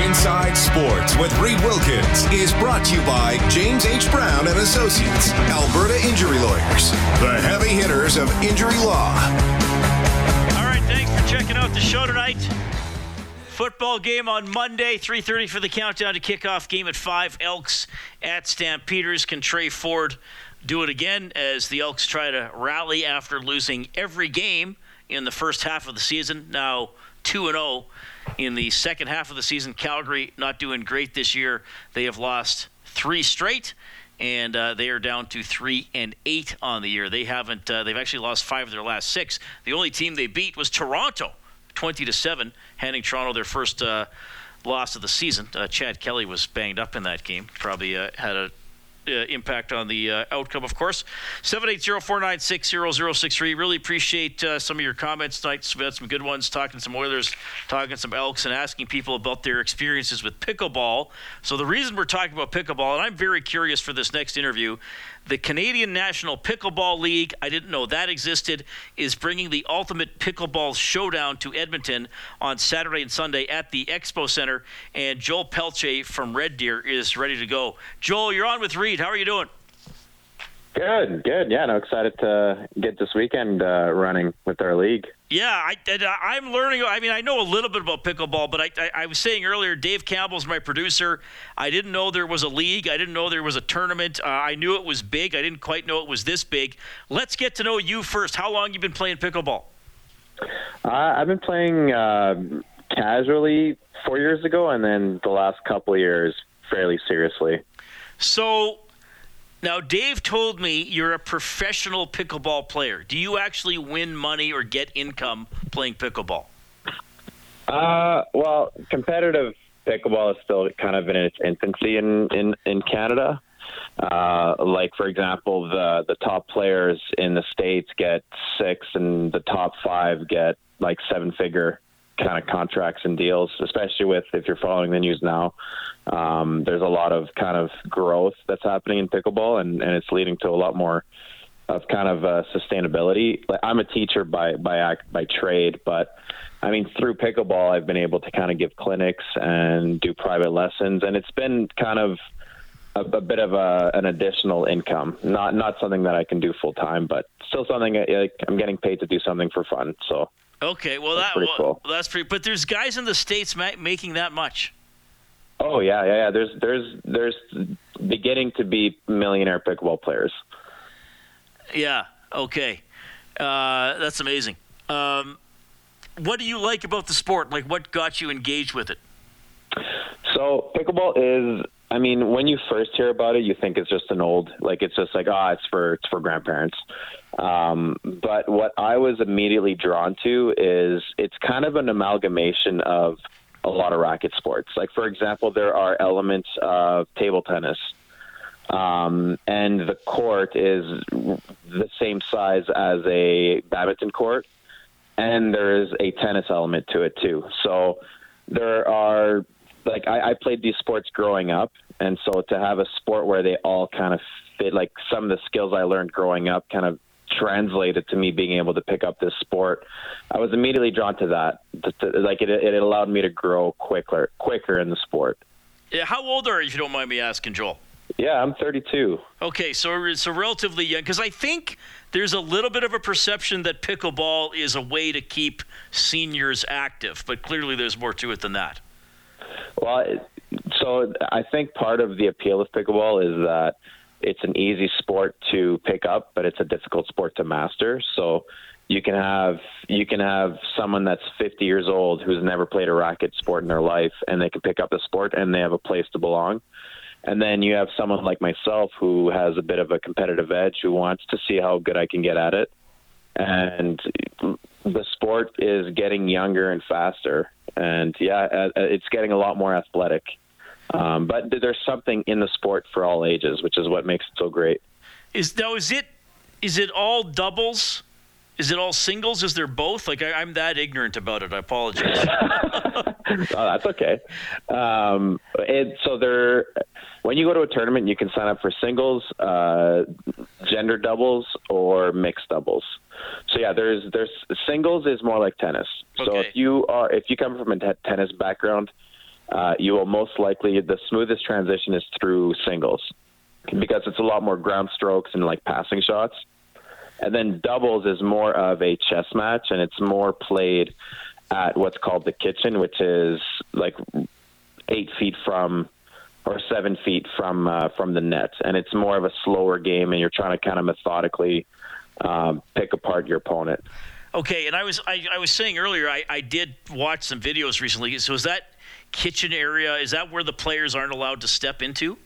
Inside Sports with Reed Wilkins is brought to you by James H. Brown and Associates, Alberta Injury Lawyers, the heavy hitters of injury law. All right, thanks for checking out the show tonight. Football game on Monday, 3:30 for the countdown to kickoff. Game at 5, Elks at Stampeders. Can Trey Ford do it again as the Elks try to rally after losing every game in the first half of the season? Now 2-0 in the second half of the season. Calgary not doing great this year. They have lost 3 straight, and they are down to 3-8 on the year. They haven't. They've actually lost 5 of their last 6. The only team they beat was Toronto, 20-7, handing Toronto their first loss of the season. Chad Kelly was banged up in that game. Probably had a impact on the outcome, of course. 780-496-0063. Really appreciate some of your comments tonight. We had some good ones, talking some Oilers, talking some Elks, and asking people about their experiences with pickleball. So the reason we're talking about pickleball, and I'm very curious for this next interview, the Canadian National Pickleball League, I didn't know that existed, is bringing the ultimate pickleball showdown to Edmonton on Saturday and Sunday at the Expo Centre, and Joel Pelletier from Red Deer is ready to go. Joel, you're on with Reed. How are you doing? Good. Yeah, no, excited to get this weekend running with our league. Yeah, I'm learning. I mean, I know a little bit about pickleball, but I was saying earlier, Dave Campbell's my producer. I didn't know there was a league. I didn't know there was a tournament. I knew it was big. I didn't quite know it was this big. Let's get to know you first. How long you been playing pickleball? I've been playing casually 4 years ago, and then the last couple of years fairly seriously. So, now Dave told me you're a professional pickleball player. Do you actually win money or get income playing pickleball? Well, competitive pickleball is still kind of in its infancy in Canada. Like, for example, the top players in the States get 6, and the top 5 get, like, 7-figure kind of contracts and deals, especially with, if you're following the news now, there's a lot of kind of growth that's happening in pickleball, and it's leading to a lot more of kind of sustainability. Like, I'm a teacher by trade, but I mean, through pickleball, I've been able to kind of give clinics and do private lessons, and it's been kind of a bit of an additional income, not something that I can do full time, but still something like, I'm getting paid to do something for fun. So. Okay, well, that's pretty. But there's guys in the States making that much. Oh yeah. There's beginning to be millionaire pickleball players. Yeah. Okay. That's amazing. What do you like about the sport? Like, what got you engaged with it? So pickleball is, I mean, when you first hear about it, you think it's just an old, like, it's just like, it's for grandparents. But what I was immediately drawn to is it's kind of an amalgamation of a lot of racket sports. Like, for example, there are elements of table tennis, and the court is the same size as a badminton court, and there is a tennis element to it too. So there are, like, I played these sports growing up, and so to have a sport where they all kind of fit, like, some of the skills I learned growing up kind of translated to me being able to pick up this sport, I was immediately drawn to that. Like, it allowed me to grow quicker in the sport. Yeah, how old are you, if you don't mind me asking, Joel? Yeah, I'm 32. Okay, so relatively young, because I think there's a little bit of a perception that pickleball is a way to keep seniors active, but clearly there's more to it than that. Well, so I think part of the appeal of pickleball is that it's an easy sport to pick up, but it's a difficult sport to master. So you can have someone that's 50 years old who's never played a racket sport in their life, and they can pick up the sport and they have a place to belong. And then you have someone like myself who has a bit of a competitive edge, who wants to see how good I can get at it. And the sport is getting younger and faster. And yeah, it's getting a lot more athletic. But there's something in the sport for all ages, which is what makes it so great. Is it all doubles? Is it all singles? Is there both? Like, I'm that ignorant about it. I apologize. Oh, that's okay. When you go to a tournament, you can sign up for singles, gender doubles, or mixed doubles. So yeah, there's singles is more like tennis. Okay. So if you come from a tennis background, you will most likely, the smoothest transition is through singles, because it's a lot more ground strokes and like passing shots. And then doubles is more of a chess match, and it's more played at what's called the kitchen, which is like 8 feet from or 7 feet from the net. And it's more of a slower game, and you're trying to kind of methodically pick apart your opponent. Okay, and I was saying earlier, I did watch some videos recently. So is that kitchen area, is that where the players aren't allowed to step into?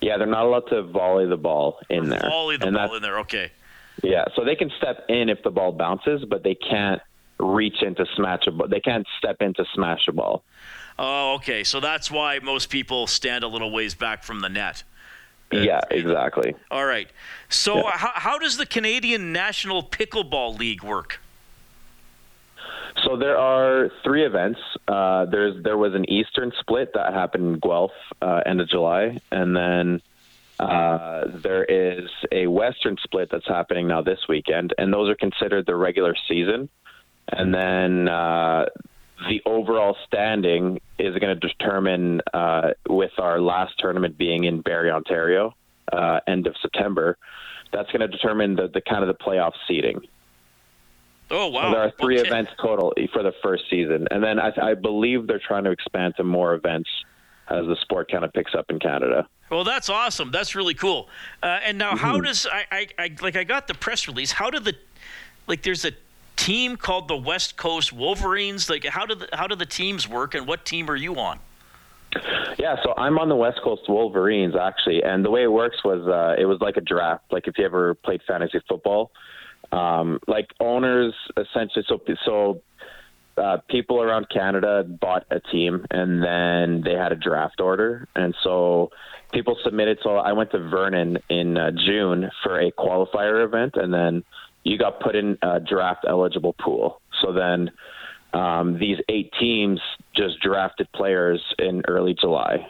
Yeah, they're not allowed to volley the ball in there. Volley the ball in there, okay. Yeah, so they can step in if the ball bounces, but they can't reach in to smash a ball. They can't step in to smash a ball. Oh, okay. So that's why most people stand a little ways back from the net. Yeah, exactly. All right. So yeah. How does the Canadian National Pickleball League work? So there are three events. There was an Eastern split that happened in Guelph end of July, and then there is a Western split that's happening now this weekend, and those are considered the regular season. And then the overall standing is going to determine with our last tournament being in Barrie, Ontario, end of September. That's going to determine the kind of the playoff seeding. Oh, wow. So there are three events total for the first season. And then I believe they're trying to expand to more events as the sport kind of picks up in Canada. Well, that's awesome. That's really cool. And now how does I got the press release. How did there's a team called the West Coast Wolverines. Like, how do the teams work, and what team are you on? Yeah, so I'm on the West Coast Wolverines, actually. And the way it works was it was like a draft. Like, if you ever played fantasy football, like owners essentially. So people around Canada bought a team, and then they had a draft order. And so people submitted. So I went to Vernon in June for a qualifier event, and then you got put in a draft eligible pool. So then these 8 teams just drafted players in early July.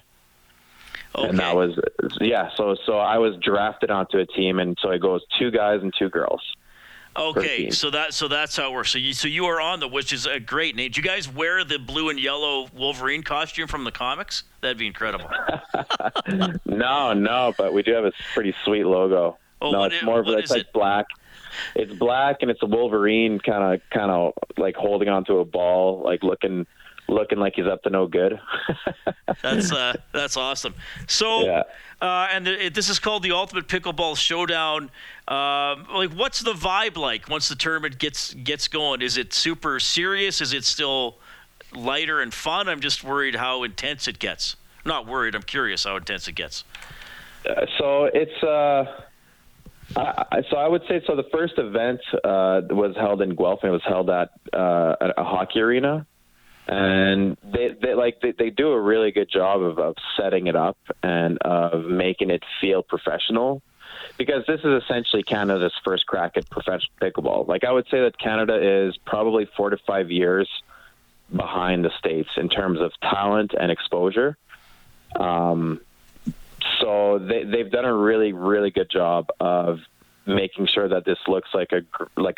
Okay. And that was, yeah. So I was drafted onto a team, and so it goes 2 guys and 2 girls. Okay, so that's how it works. So you are on the, which is a great name. Do you guys wear the blue and yellow Wolverine costume from the comics? That'd be incredible. No, but we do have a pretty sweet logo. Oh, no, it's more of it's like it? Black. It's black, and it's a Wolverine kind of like holding onto a ball, like looking like he's up to no good. That's awesome. So, yeah. This is called the Ultimate Pickleball Showdown. Like, what's the vibe like once the tournament gets going? Is it super serious? Is it still lighter and fun? I'm just worried how intense it gets. I'm not worried. I'm curious how intense it gets. So I would say the first event was held in Guelph, and it was held at a hockey arena. And they do a really good job of setting it up and of making it feel professional, because this is essentially Canada's first crack at professional pickleball. Like, I would say that Canada is probably 4 to 5 years behind the States in terms of talent and exposure. So they've done a really, really good job of making sure that this looks like a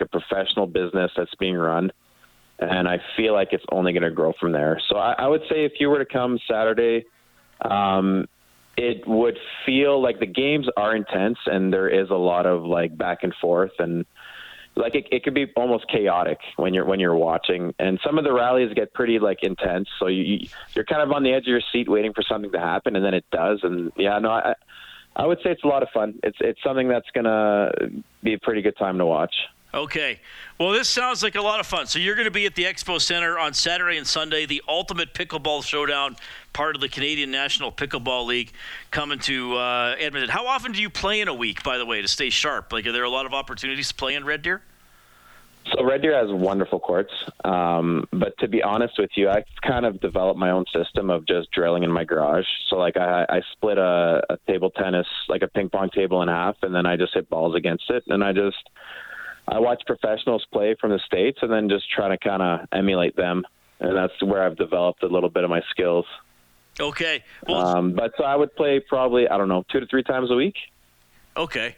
professional business that's being run. And I feel like it's only going to grow from there. So I would say if you were to come Saturday, it would feel like the games are intense, and there is a lot of like back and forth, and like it could be almost chaotic when you're watching. And some of the rallies get pretty like intense. So you're kind of on the edge of your seat waiting for something to happen, and then it does. And yeah, no, I would say it's a lot of fun. It's something that's going to be a pretty good time to watch. Okay. Well, this sounds like a lot of fun. So you're going to be at the Expo Centre on Saturday and Sunday, the Ultimate Pickleball Showdown, part of the Canadian National Pickleball League, coming to Edmonton. How often do you play in a week, by the way, to stay sharp? Like, are there a lot of opportunities to play in Red Deer? So Red Deer has wonderful courts, but to be honest with you, I kind of developed my own system of just drilling in my garage. So like I split a table tennis, like a ping pong table in half, and then I just hit balls against it. And I watch professionals play from the States and then just try to kind of emulate them. And that's where I've developed a little bit of my skills. Okay. Well, but so I would play probably, I don't know, 2 to 3 times a week. Okay.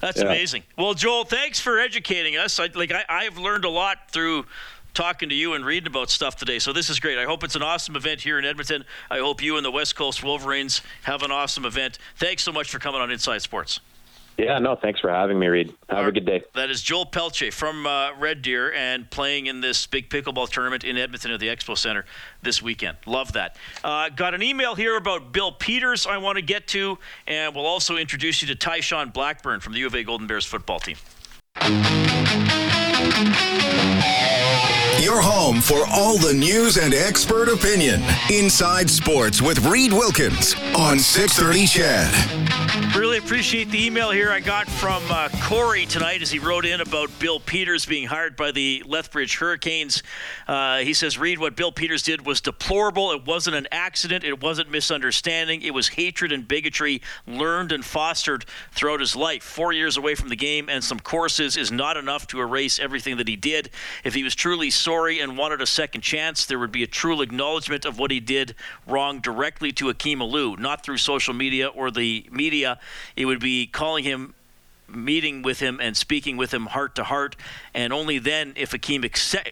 That's amazing. Well, Joel, thanks for educating us. I've learned a lot through talking to you and reading about stuff today, so this is great. I hope it's an awesome event here in Edmonton. I hope you and the West Coast Wolverines have an awesome event. Thanks so much for coming on Inside Sports. Yeah, no, thanks for having me, Reed. Have a good day. That is Joel Pelletier from Red Deer and playing in this big pickleball tournament in Edmonton at the Expo Centre this weekend. Love that. Got an email here about Bill Peters I want to get to, and we'll also introduce you to Tyshawn Blackburn from the U of A Golden Bears football team. Your home for all the news and expert opinion. Inside Sports with Reed Wilkins on 630 CHED. Really appreciate the email here I got from Corey tonight as he wrote in about Bill Peters being hired by the Lethbridge Hurricanes. He says, Reed, what Bill Peters did was deplorable. It wasn't an accident. It wasn't misunderstanding. It was hatred and bigotry learned and fostered throughout his life. 4 years away from the game and some courses is not enough to erase everything that he did. If he was truly sorry and wanted a second chance, there would be a true acknowledgement of what he did wrong directly to Akeem Alou, not through social media or the media. It would be calling him, meeting with him, and speaking with him heart to heart. And only then, if Akeem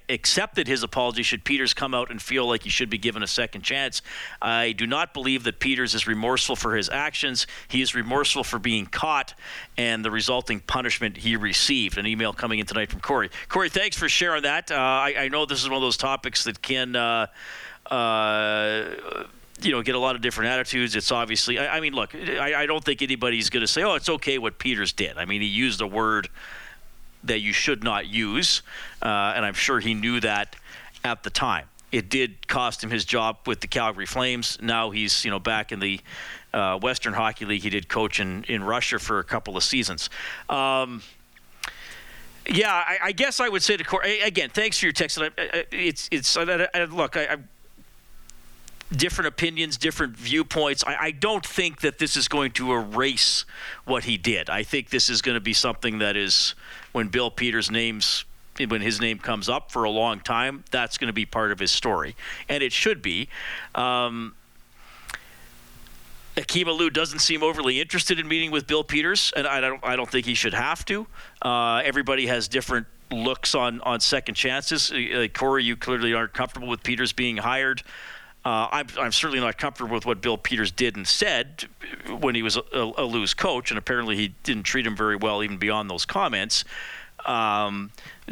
accepted his apology, should Peters come out and feel like he should be given a second chance. I do not believe that Peters is remorseful for his actions. He is remorseful for being caught and the resulting punishment he received. An email coming in tonight from Corey. Corey, thanks for sharing that. I know this is one of those topics that can get a lot of different attitudes. It's obviously, I don't think anybody's going to say, oh, it's okay what Peters did. I mean, he used a word that you should not use, and I'm sure he knew that at the time. It did cost him his job with the Calgary Flames. Now he's, back in the Western Hockey League. He did coach in Russia for a couple of seasons. I guess I would say to Corey, again, thanks for your text. Different opinions, different viewpoints. I don't think that this is going to erase what he did. I think this is going to be something that is, when his name comes up for a long time, that's going to be part of his story. And it should be. Akeem Alou doesn't seem overly interested in meeting with Bill Peters, and I don't think he should have to. Everybody has different looks on second chances. Corey, you clearly aren't comfortable with Peters being hired. I'm certainly not comfortable with what Bill Peters did and said when he was a Alou's coach, and apparently he didn't treat him very well even beyond those comments.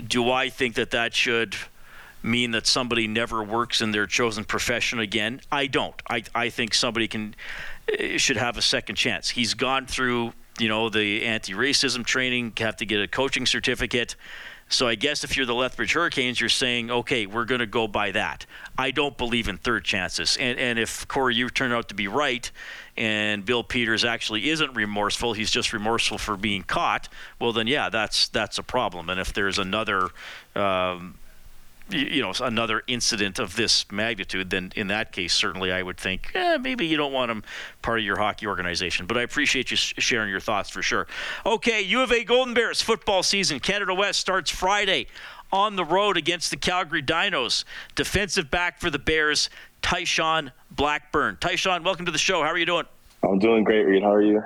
Do I think that should mean that somebody never works in their chosen profession again? I don't. I think somebody should have a second chance. He's gone through, the anti-racism training, have to get a coaching certificate. So I guess if you're the Lethbridge Hurricanes, you're saying, okay, we're going to go by that. I don't believe in third chances. And if, Corey, you turn out to be right and Bill Peters actually isn't remorseful, he's just remorseful for being caught, well then, yeah, that's a problem. And if there's another another incident of this magnitude, then in that case, certainly I would think maybe you don't want him part of your hockey organization. But I appreciate you sharing your thoughts for sure. Okay, U of A Golden Bears football season. Canada West starts Friday on the road against the Calgary Dinos. Defensive back for the Bears, Tyshawn Blackburn. Tyshawn, welcome to the show. How are you doing? I'm doing great, Reed. How are you?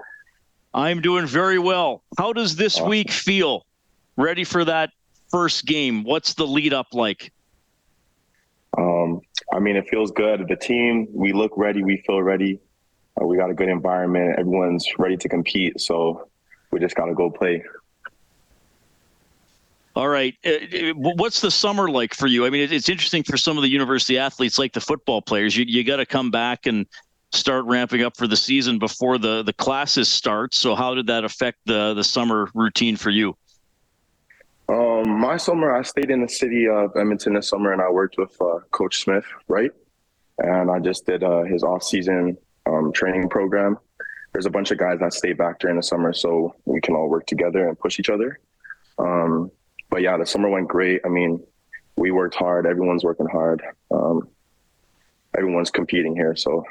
I'm doing very well. How does this week feel? Ready for that first game? What's the lead up like? It feels good. The team, we look ready, we feel ready. We got a good environment. Everyone's ready to compete, so we just got to go play. All right. What's the summer like for you? I mean, it's interesting for some of the university athletes, like the football players, you got to come back and start ramping up for the season before the classes start. So how did that affect the summer routine for you? My summer, I stayed in the city of Edmonton this summer, and I worked with Coach Smith, right? And I just did his off-season training program. There's a bunch of guys that stay back during the summer, so we can all work together and push each other. But yeah, the summer went great. I mean, we worked hard. Everyone's working hard. Everyone's competing here, so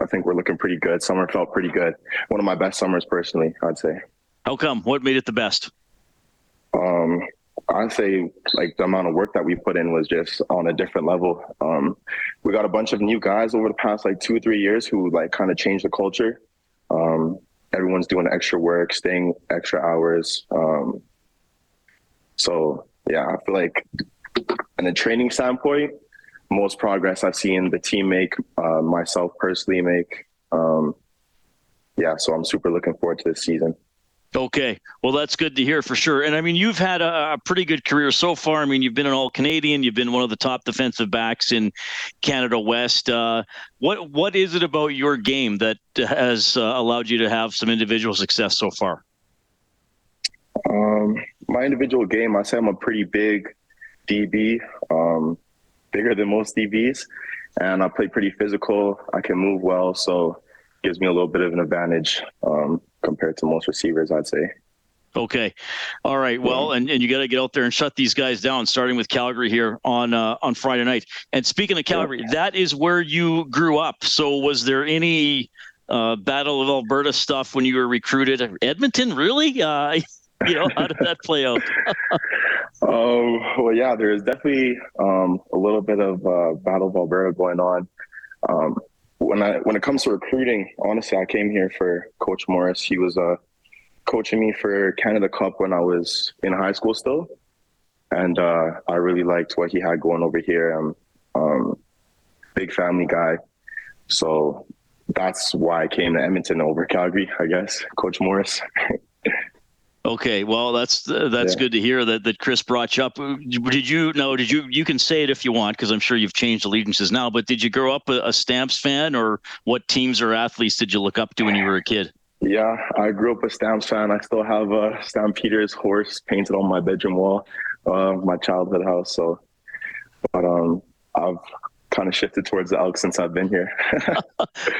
I think we're looking pretty good. Summer felt pretty good. One of my best summers personally, I'd say. How come? What made it the best? I'd say like the amount of work that we put in was just on a different level. We got a bunch of new guys over the past like 2 or 3 years who like kind of changed the culture. Everyone's doing extra work, staying extra hours. So yeah, I feel like in a training standpoint, most progress I've seen the team make, myself personally make. Yeah, so I'm super looking forward to this season. Okay. Well, that's good to hear for sure. And I mean, you've had a pretty good career so far. I mean, you've been an All-Canadian. You've been one of the top defensive backs in Canada West. What is it about your game that has allowed you to have some individual success so far? My individual game, I say I'm a pretty big DB, bigger than most DBs. And I play pretty physical. I can move well. So it gives me a little bit of an advantage. Compared to most receivers, I'd say. Okay. All right. Well, and you got to get out there and shut these guys down, starting with Calgary here on Friday night. And speaking of Calgary, that is where you grew up. So was there any Battle of Alberta stuff when you were recruited? Edmonton, really? How did that play out? Well, yeah, there's definitely a little bit of Battle of Alberta going on. When it comes to recruiting, honestly, I came here for Coach Morris. He was coaching me for Canada Cup when I was in high school still. And I really liked what he had going over here. I'm big family guy. So that's why I came to Edmonton over Calgary, I guess, Coach Morris. Okay, well, that's good to hear that Chris brought you up. You can say it if you want, because I'm sure you've changed allegiances now, but did you grow up a Stamps fan, or what teams or athletes did you look up to when you were a kid? Yeah, I grew up a Stamps fan. I still have a Stampeders horse painted on my bedroom wall, my childhood house. So, but I've kind of shifted towards the Elks since I've been here.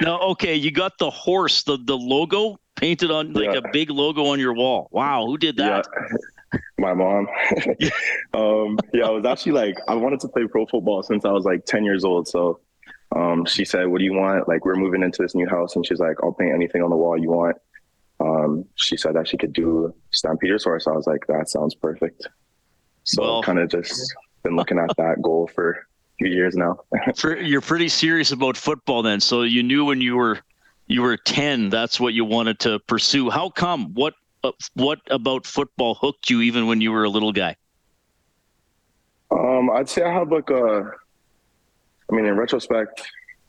No, okay, you got the horse, the logo painted on a big logo on your wall. Wow, who did that? Yeah. My mom. I was actually I wanted to play pro football since I was 10 years old. So she said, "What do you want? We're moving into this new house," and she's like, "I'll paint anything on the wall you want." She said that she could do Stampeders horse. I was like, "That sounds perfect." So kind of just been looking at that goal for a few years now. You're pretty serious about football then. So you knew when you were 10, that's what you wanted to pursue. How come? What about football hooked you even when you were a little guy? I'd say I have in retrospect,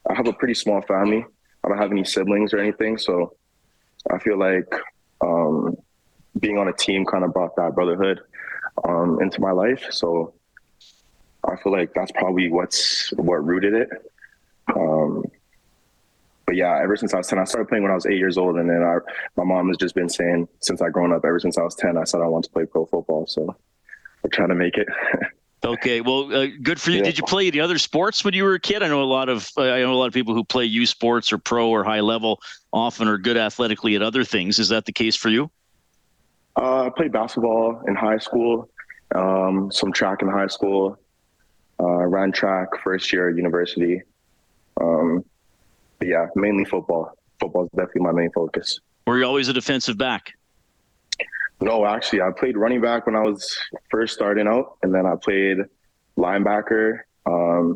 I have a pretty small family. I don't have any siblings or anything. So I feel like being on a team kind of brought that brotherhood into my life. So I feel like that's probably what rooted it. But yeah, ever since I was 10, I started playing when I was 8 years old. And then my mom has just been saying, since I grown up, ever since I was 10, I said I want to play pro football. So we're trying to make it. Okay. Well, good for you. Yeah. Did you play any other sports when you were a kid? I know a lot of people who play youth sports or pro or high level often are good athletically at other things. Is that the case for you? I played basketball in high school, some track in high school, ran track first year at university. But yeah, mainly football. Football is definitely my main focus. Were you always a defensive back? No, actually, I played running back when I was first starting out, and then I played linebacker,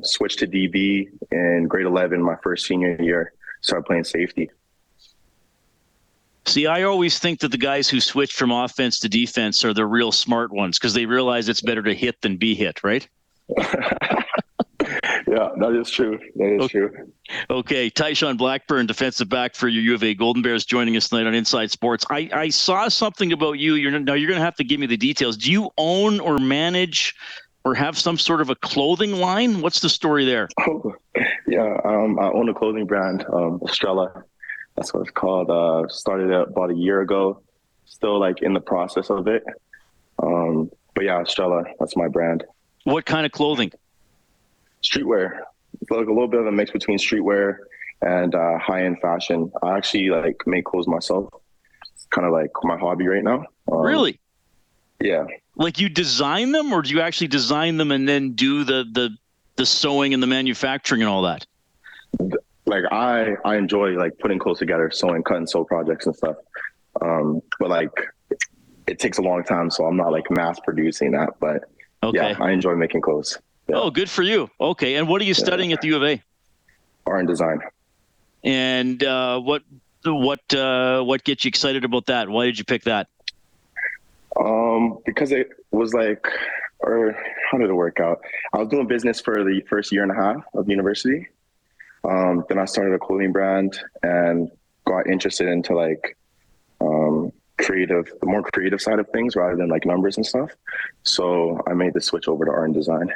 switched to DB in grade 11 my first senior year, started playing safety. See, I always think that the guys who switch from offense to defense are the real smart ones because they realize it's better to hit than be hit, right? Yeah, that is true. That is true. Okay, Tyshawn Blackburn, defensive back for your U of A Golden Bears, joining us tonight on Inside Sports. I saw something about you. You're going to have to give me the details. Do you own or manage or have some sort of a clothing line? What's the story there? Oh, yeah, I own a clothing brand, Estrella. That's what it's called. Started about a year ago. Still in the process of it. But yeah, Estrella, that's my brand. What kind of clothing? Streetwear. Like a little bit of a mix between streetwear and high-end fashion. I actually like make clothes myself. It's kind of like my hobby right now. Really? Yeah. Like you design them, or do you actually design them and then do the sewing and the manufacturing and all that? Like I enjoy like putting clothes together, sewing, cut and sew projects and stuff. But like it takes a long time, so I'm not like mass producing that. But okay. Yeah, I enjoy making clothes. Yeah. Oh, good for you. Okay. And what are you studying at the U of A? Art and design. And what gets you excited about that? Why did you pick that? Because it was like, or how did it work out? I was doing business for the first year and a half of university. Then I started a clothing brand and got interested into like the more creative side of things rather than like numbers and stuff. So I made the switch over to art and design.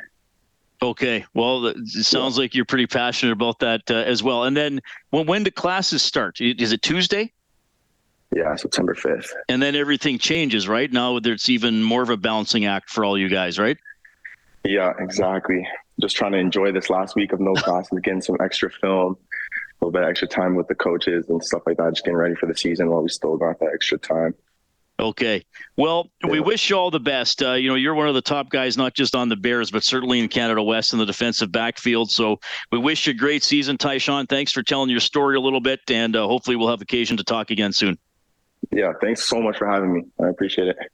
Okay. Well, it sounds like you're pretty passionate about that as well. And then when do classes start? Is it Tuesday? Yeah, September 5th. And then everything changes, right? Now there's even more of a balancing act for all you guys, right? Yeah, exactly. Just trying to enjoy this last week of no classes, getting some extra film, a little bit of extra time with the coaches and stuff like that, just getting ready for the season while we still got that extra time. Okay. Well, we wish you all the best. You're one of the top guys, not just on the Bears, but certainly in Canada West in the defensive backfield. So we wish you a great season, Tyshawn. Thanks for telling your story a little bit, and hopefully we'll have occasion to talk again soon. Yeah, thanks so much for having me. I appreciate it.